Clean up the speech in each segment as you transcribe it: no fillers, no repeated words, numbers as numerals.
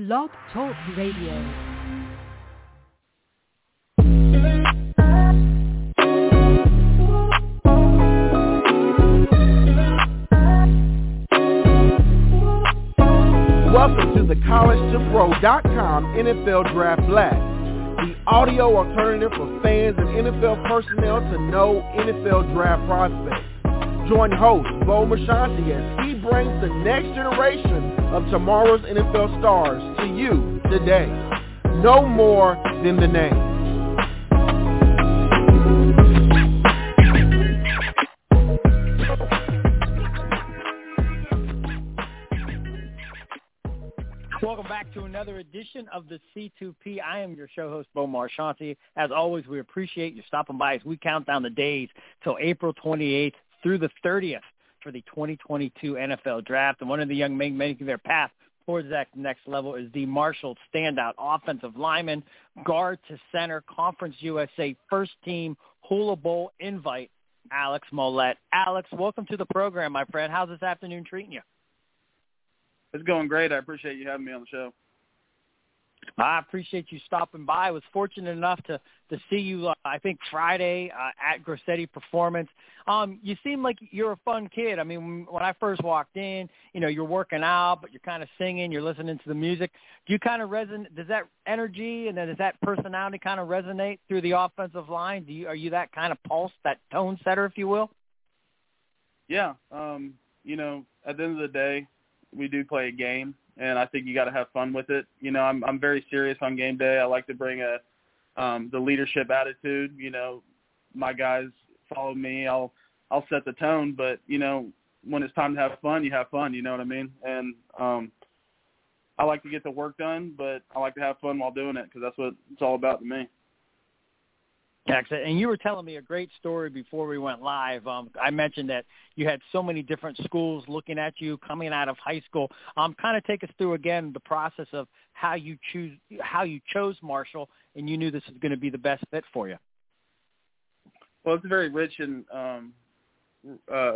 Lock Talk Radio. Welcome to the College to Pro.com NFL Draft Blast, the audio alternative for fans and NFL personnel to know NFL draft prospects. Join host Bo Marchionte as he brings the next generation of tomorrow's NFL stars to you today. No more than the name. Welcome back to another edition of the C2P. I am your show host, Bo Marchionte. As always, we appreciate you stopping by as we count down the days till April 28th through the 30th for the 2022 NFL Draft. And one of the young men making their path towards that next level is the Marshall standout offensive lineman, guard to center, Conference USA first team, Hula Bowl invite, Alex Mollette. Alex, welcome to the program, my friend. How's this afternoon treating you? It's going great. I appreciate you having me on the show. I appreciate you stopping by. I was fortunate enough to see you, I think, Friday at Grossetti Performance. You seem like you're a fun kid. I mean, when I first walked in, you know, you're working out, but you're kind of singing, you're listening to the music. Do you kind of resonate? Does that energy and then does that personality kind of resonate through the offensive line? Are you that kind of pulse, that tone setter, if you will? Yeah. You know, at the end of the day, we do play a game, and I think you got to have fun with it. You know, I'm very serious on game day. I like to bring the leadership attitude. You know, my guys follow me. I'll set the tone, but you know, when it's time to have fun, you have fun. You know what I mean? And I like to get the work done, but I like to have fun while doing it because that's what it's all about to me. Excellent. And you were telling me a great story before we went live. I mentioned that you had so many different schools looking at you coming out of high school. Kind of take us through again the process of how you chose Marshall, and you knew this was going to be the best fit for you. Well, it's a very rich and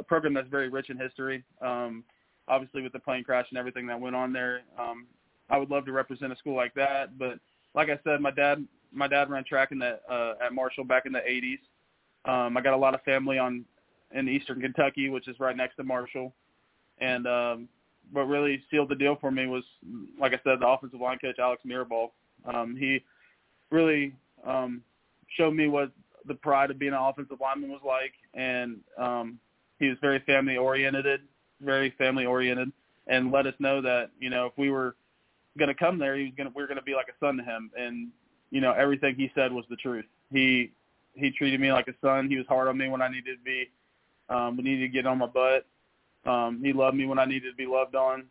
program that's very rich in history. Obviously, with the plane crash and everything that went on there, I would love to represent a school like that. But like I said, my dad ran track in the, at Marshall back in the 80s. I got a lot of family in eastern Kentucky, which is right next to Marshall. And what really sealed the deal for me was, like I said, the offensive line coach, Alex Mirabal. He really showed me what the pride of being an offensive lineman was like. And he was very family-oriented, and let us know that, you know, if we were going to come there, we were going to be like a son to him. And you know, everything he said was the truth. He treated me like a son. He was hard on me when I needed to be. We needed to get on my butt. He loved me when I needed to be loved on.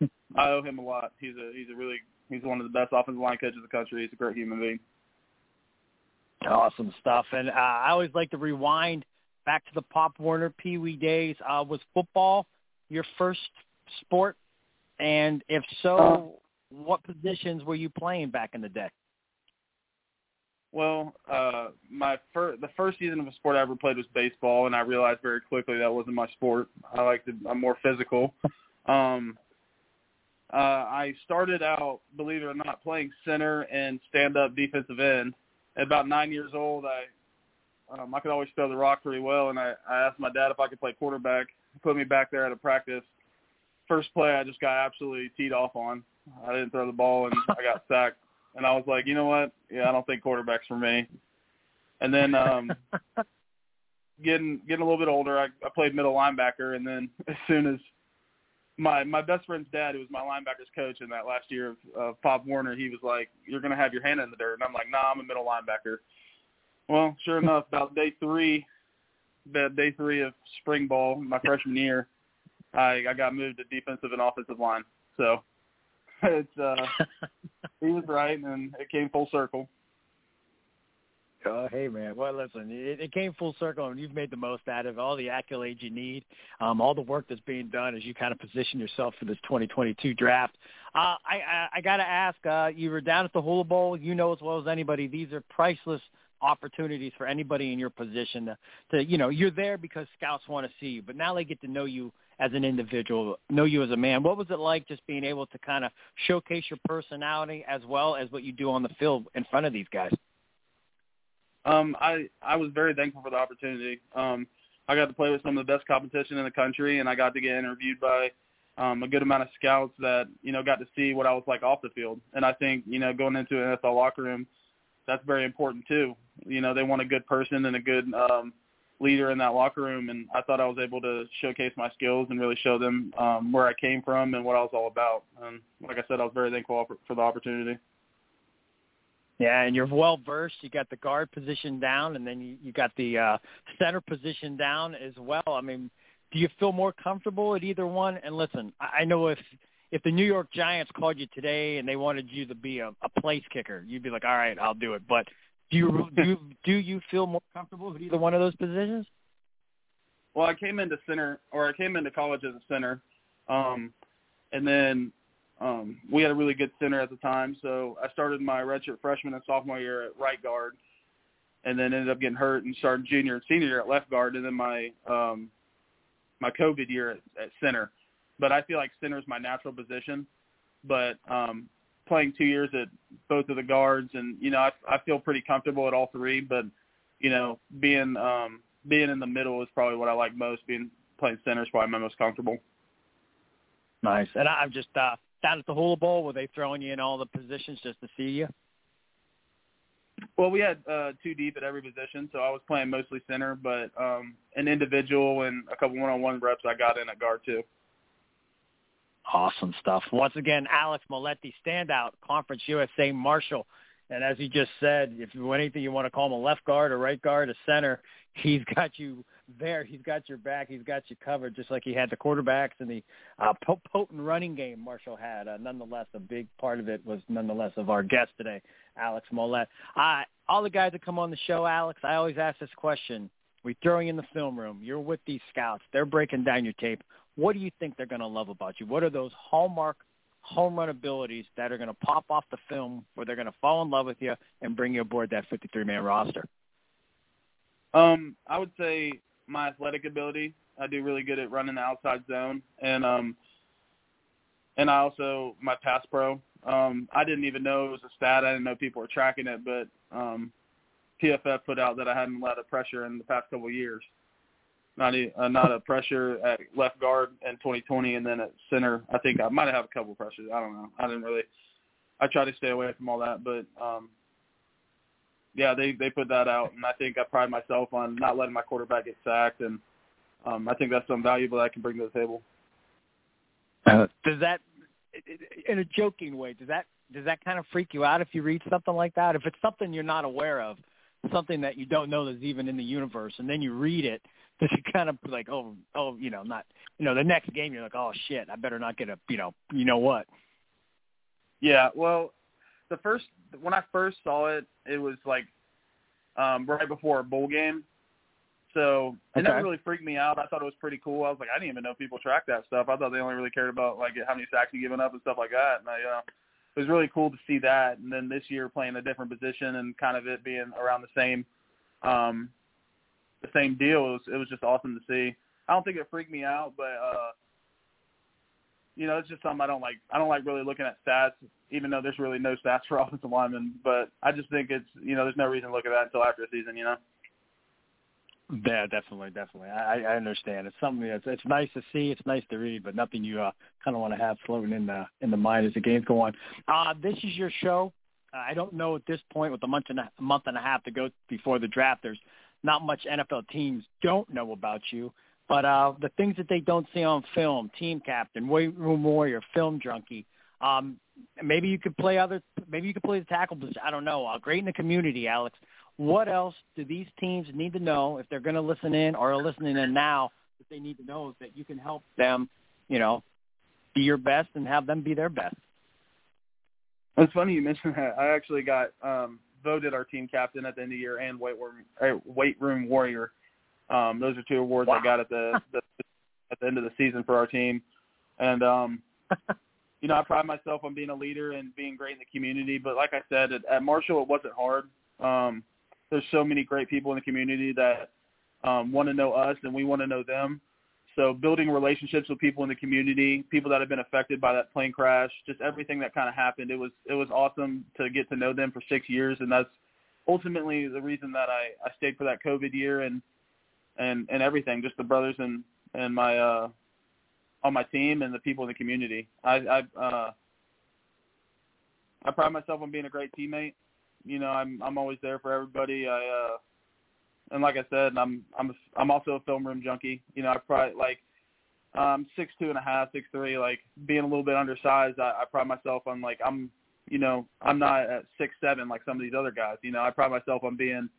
I owe him a lot. He's one of the best offensive line coaches in the country. He's a great human being. Awesome stuff. And I always like to rewind back to the Pop Warner Pee Wee days. Was football your first sport? And if so, what positions were you playing back in the day? Well, the first season of a sport I ever played was baseball, and I realized very quickly that wasn't my sport. I'm more physical. I started out, believe it or not, playing center and stand-up defensive end. At about 9 years old, I could always throw the rock pretty well, and I asked my dad if I could play quarterback. He put me back there at a practice. First play, I just got absolutely teed off on. I didn't throw the ball, and I got sacked. And I was like, you know what? Yeah, I don't think quarterback's for me. And then getting a little bit older, I played middle linebacker. And then as soon as my best friend's dad, who was my linebacker's coach in that last year of Pop Warner, he was like, you're going to have your hand in the dirt. And I'm like, nah, I'm a middle linebacker. Well, sure enough, about day three of spring ball, my freshman year, I got moved to defensive and offensive line. So it's he was right, and it came full circle. Oh, hey, man. Well, listen, it came full circle, and you've made the most out of all the accolades you need, all the work that's being done as you kind of position yourself for this 2022 draft. I got to ask, you were down at the Hula Bowl. You know as well as anybody, these are priceless opportunities for anybody in your position to, you know, you're there because scouts want to see you, but now they get to know you as an individual, know you as a man. What was it like just being able to kind of showcase your personality as well as what you do on the field in front of these guys? I was very thankful for the opportunity. I got to play with some of the best competition in the country, and I got to get interviewed by a good amount of scouts that, you know, got to see what I was like off the field. And I think, you know, going into an NFL locker room, that's very important too. You know, they want a good person and a good leader in that locker room. And I thought I was able to showcase my skills and really show them where I came from and what I was all about. And like I said, I was very thankful for the opportunity. Yeah, and you're well-versed. You got the guard position down, and then you got the center position down as well. I mean, do you feel more comfortable at either one? And listen, I know if the New York Giants called you today and they wanted you to be a place kicker, you'd be like, all right, I'll do it. But do you feel more comfortable with either one of those positions? Well, I came into college as a center, and then we had a really good center at the time. So I started my redshirt freshman and sophomore year at right guard, and then ended up getting hurt and started junior and senior year at left guard, and then my my COVID year at center. But I feel like center is my natural position. But playing 2 years at both of the guards, and, you know, I feel pretty comfortable at all three. But, you know, being in the middle is probably what I like most. Playing center is probably my most comfortable. Nice. And I'm just down at the Hula Bowl, were they throwing you in all the positions just to see you? Well, we had two deep at every position, so I was playing mostly center, but an individual and a couple one-on-one reps I got in at guard, too. Awesome stuff. Once again, Alex Mollette, standout, Conference USA Marshall. And as he just said, if you want anything, you want to call him a left guard, a right guard, a center, he's got you there. He's got your back. He's got you covered, just like he had the quarterbacks and the potent running game Marshall had. Nonetheless, a big part of it was of our guest today, Alex Mollette. All the guys that come on the show, Alex, I always ask this question. We throw you in the film room. You're with these scouts. They're breaking down your tape. What do you think they're going to love about you? What are those hallmark home run abilities that are going to pop off the film where they're going to fall in love with you and bring you aboard that 53-man roster? I would say my athletic ability. I do really good at running the outside zone, and I also my pass pro. I didn't even know it was a stat. I didn't know people were tracking it, but PFF put out that I hadn't let a pressure in the past couple of years. Not a pressure at left guard in 2020, and then at center, I think I might have a couple of pressures. I don't know. I try to stay away from all that, but yeah, they put that out, and I think I pride myself on not letting my quarterback get sacked, and I think that's something valuable that I can bring to the table. Does that, in a joking way, does that kind of freak you out if you read something like that? If it's something you're not aware of, something that you don't know is even in the universe, and then you read it, that you kind of like, oh, you know, not, you know, the next game you're like, oh shit, I better not get a, you know what? Yeah, well, when I first saw it, it was like right before a bowl game, so it never really freaked me out. I thought it was pretty cool. I was like, I didn't even know people track that stuff. I thought they only really cared about like how many sacks you given up and stuff like that. And it was really cool to see that. And then this year playing a different position and kind of it being around the same deal. It was just awesome to see. I don't think it freaked me out, but you know, it's just something I don't like. I don't like really looking at stats, even though there's really no stats for offensive linemen. But I just think it's, you know, there's no reason to look at that until after the season, you know. Yeah, definitely. I understand. It's something that's it's nice to see, it's nice to read, but nothing you kind of want to have floating in the mind as the games go on. This is your show. I don't know at this point with a month and a half to go before the draft. There's not much NFL teams don't know about you, but the things that they don't see on film, team captain, weight room warrior, film junkie, maybe you could play the tackle position. I don't know. Great in the community, Alex. What else do these teams need to know if they're going to listen in or are listening in now that they need to know that you can help them, you know, be your best and have them be their best? It's funny you mentioned that. I actually got voted our team captain at the end of the year and weight room warrior. Those are two awards I got at the end of the season for our team. And, you know, I pride myself on being a leader and being great in the community. But like I said, at Marshall, it wasn't hard. There's so many great people in the community that want to know us and we want to know them. So building relationships with people in the community, people that have been affected by that plane crash, just everything that kind of happened. It was awesome to get to know them for 6 years, and that's ultimately the reason that I stayed for that COVID year and everything, just the brothers and my on my team and the people in the community. I pride myself on being a great teammate. You know, I'm always there for everybody. And like I said, I'm also a film room junkie. You know, I probably like 6'2.5", 6'3", like being a little bit undersized. I pride myself on like I'm not at 6'7" like some of these other guys. You know, I pride myself on being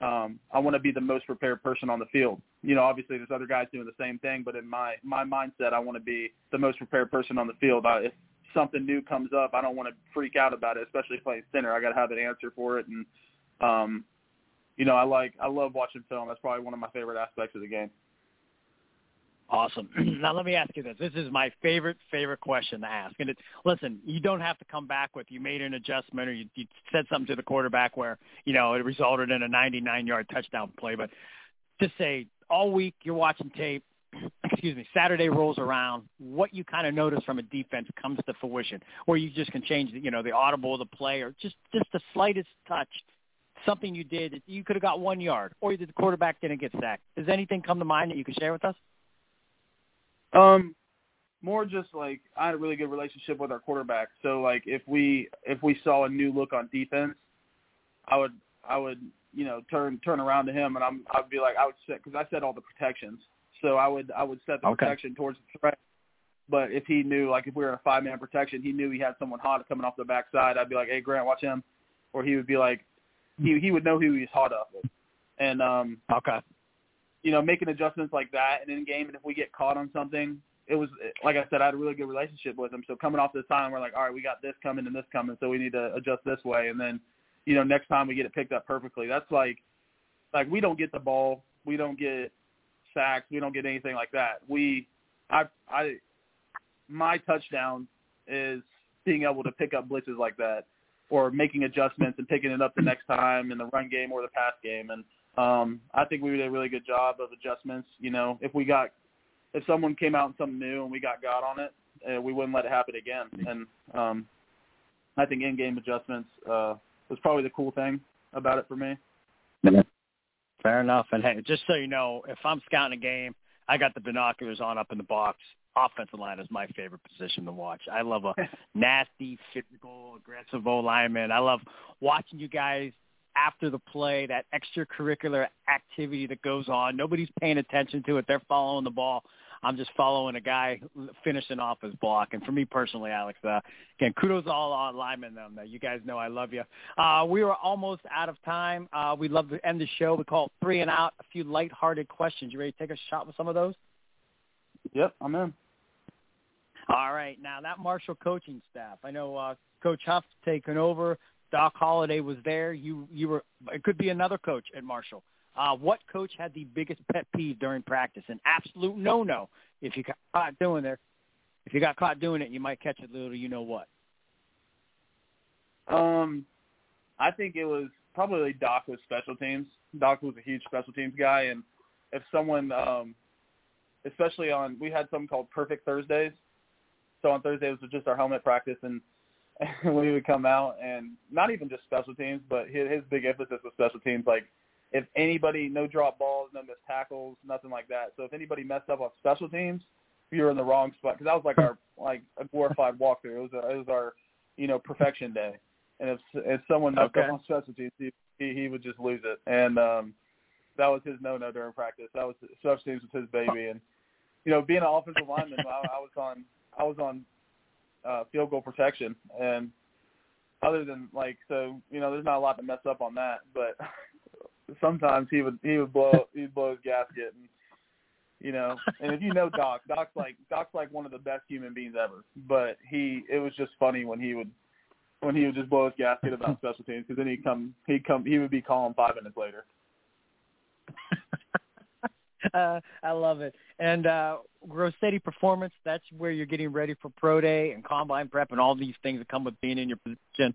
I want to be the most prepared person on the field. You know, obviously there's other guys doing the same thing, but in my mindset, I want to be the most prepared person on the field. If something new comes up, I don't want to freak out about it, especially playing center. I got to have an answer for it, and you know, I love watching film. That's probably one of my favorite aspects of the game. Awesome. Now let me ask you this. This is my favorite question to ask. And listen, you don't have to come back with you made an adjustment or you said something to the quarterback where, you know, it resulted in a 99-yard touchdown play. But just say all week you're watching tape. Excuse me, Saturday rolls around, what you kind of notice from a defense comes to fruition, or you just can change, the audible of the play or just the slightest touch, something you did that you could have got 1 yard or the quarterback didn't get sacked. Does anything come to mind that you can share with us? More just like I had a really good relationship with our quarterback. So like if we saw a new look on defense, I would, turn around to him and I'd be like, I would set, cause I set all the protections. So I would set the protection towards the threat. But if he knew, like if we were in a 5-man protection, he knew he had someone hot coming off the backside. I'd be like, hey, Grant, watch him. Or he would be like, he would know who he was hot up with. And, making adjustments like that and in game. And if we get caught on something, it was, like I said, I had a really good relationship with him. So coming off the time, we're like, all right, we got this coming and this coming. So we need to adjust this way. And then, next time we get it picked up perfectly. That's like we don't get the ball. We don't get sacks. We don't get anything like that. My touchdown is being able to pick up blitzes like that, or making adjustments and picking it up the next time in the run game or the pass game. And I think we did a really good job of adjustments. If someone came out with something new and we got on it, we wouldn't let it happen again. And I think in-game adjustments was probably the cool thing about it for me. Fair enough. And, hey, just so you know, if I'm scouting a game, I got the binoculars on up in the box. Offensive line is my favorite position to watch. I love a nasty, physical, aggressive O-lineman. I love watching you guys after the play, that extracurricular activity that goes on. Nobody's paying attention to it. They're following the ball. I'm just following a guy finishing off his block. And for me personally, Alex, again, kudos to all our linemen. You guys know I love you. We are almost out of time. We'd love to end the show. We call it 3 and out. A few lighthearted questions. You ready to take a shot with some of those? Yep, I'm in. All right. Now, that Marshall coaching staff, I know Coach Huff's taken over. Doc Holiday was there. You were. It could be another coach at Marshall. What coach had the biggest pet peeve during practice? An absolute no-no. If you got caught doing it, you might catch a little you-know-what. I think it was probably Doc with special teams. Doc was a huge special teams guy, and if someone especially we had something called Perfect Thursdays. So on Thursday, it was just our helmet practice, and we would come out, and not even just special teams, but his big emphasis was special teams. Like, if anybody, no drop balls, no missed tackles, nothing like that. So if anybody messed up on special teams, you were in the wrong spot, because that was like a glorified walkthrough. It was our, perfection day. And if someone messed up on special teams, he would just lose it. And that was his no-no during practice. That was special teams was his baby. And, being an offensive lineman, I was on field goal protection, and other than there's not a lot to mess up on that. But sometimes he would blow his gasket, and And if Doc's like one of the best human beings ever. But it was just funny when he would just blow his gasket about special teams, because then he would be calling 5 minutes later. I love it. And Grossetti Performance, that's where you're getting ready for pro day and combine prep and all these things that come with being in your position.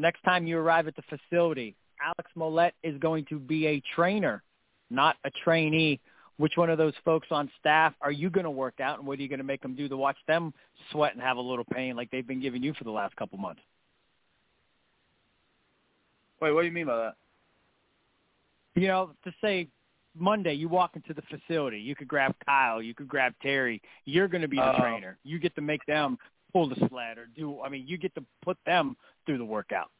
Next time you arrive at the facility, Alex Mollette is going to be a trainer, not a trainee, which one of those folks on staff are you going to work out, and what are you going to make them do to watch them sweat and have a little pain like they've been giving you for the last couple months? Wait, what do you mean by that? You know, to say Monday you walk into the facility, you could grab Kyle, you could grab Terry. You're going to be the trainer. You get to make them pull the sled or do – I mean, you get to put them through the workout.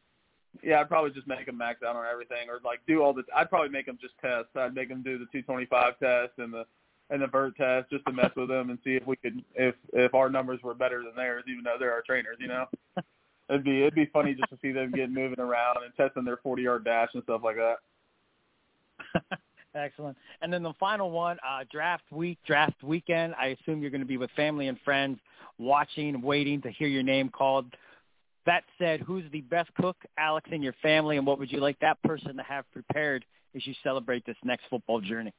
Yeah, I'd probably just make them max out on everything or, like, do all the – I'd probably make them just test. I'd make them do the 225 test and the vert test just to mess with them and see if we could – if our numbers were better than theirs, even though they're our trainers, you know? It'd be funny just to see them get moving around and testing their 40-yard dash and stuff like that. Excellent. And then the final one, draft weekend. I assume you're going to be with family and friends watching, waiting to hear your name called. That said, who's the best cook, Alex, in your family, and what would you like that person to have prepared as you celebrate this next football journey?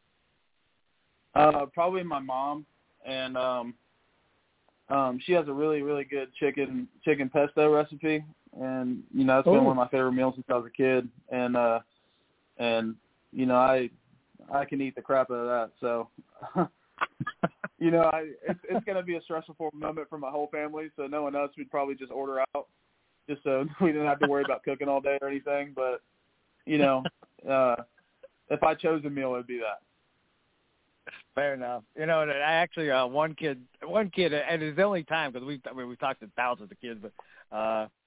Probably my mom, and she has a really, really good chicken pesto recipe, and, you know, it's been one of my favorite meals since I was a kid, and you know, I can eat the crap out of that, so, you know, it's going to be a stressful moment for my whole family, so knowing us, we'd probably just order out just so we didn't have to worry about cooking all day or anything, but, you know, if I chose a meal, it would be that. Fair enough. You know, and I actually, one kid, and it's the only time, because we've talked to thousands of kids, but,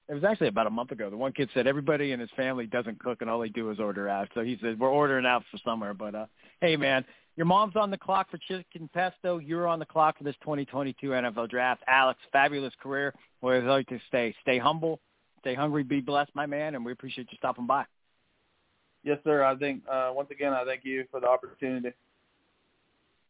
it was actually about a month ago. The one kid said everybody in his family doesn't cook and all they do is order out. So he said, we're ordering out for summer. But, hey, man, your mom's on the clock for chicken pesto. You're on the clock for this 2022 NFL draft. Alex, fabulous career. What would you like to say? Stay humble, stay hungry, be blessed, my man, and we appreciate you stopping by. Yes, sir. I think, once again, I thank you for the opportunity.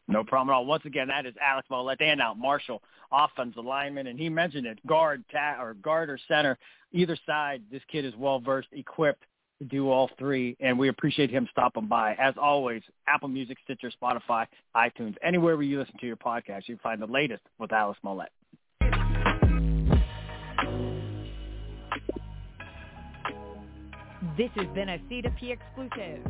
No problem at all. Once again, that is Alex Mollette and out Marshall, offensive lineman, and he mentioned it, guard or center, either side. This kid is well-versed, equipped to do all three, and we appreciate him stopping by. As always, Apple Music, Stitcher, Spotify, iTunes, anywhere where you listen to your podcast, you can find the latest with Alex Mollette. This has been a C2P exclusive.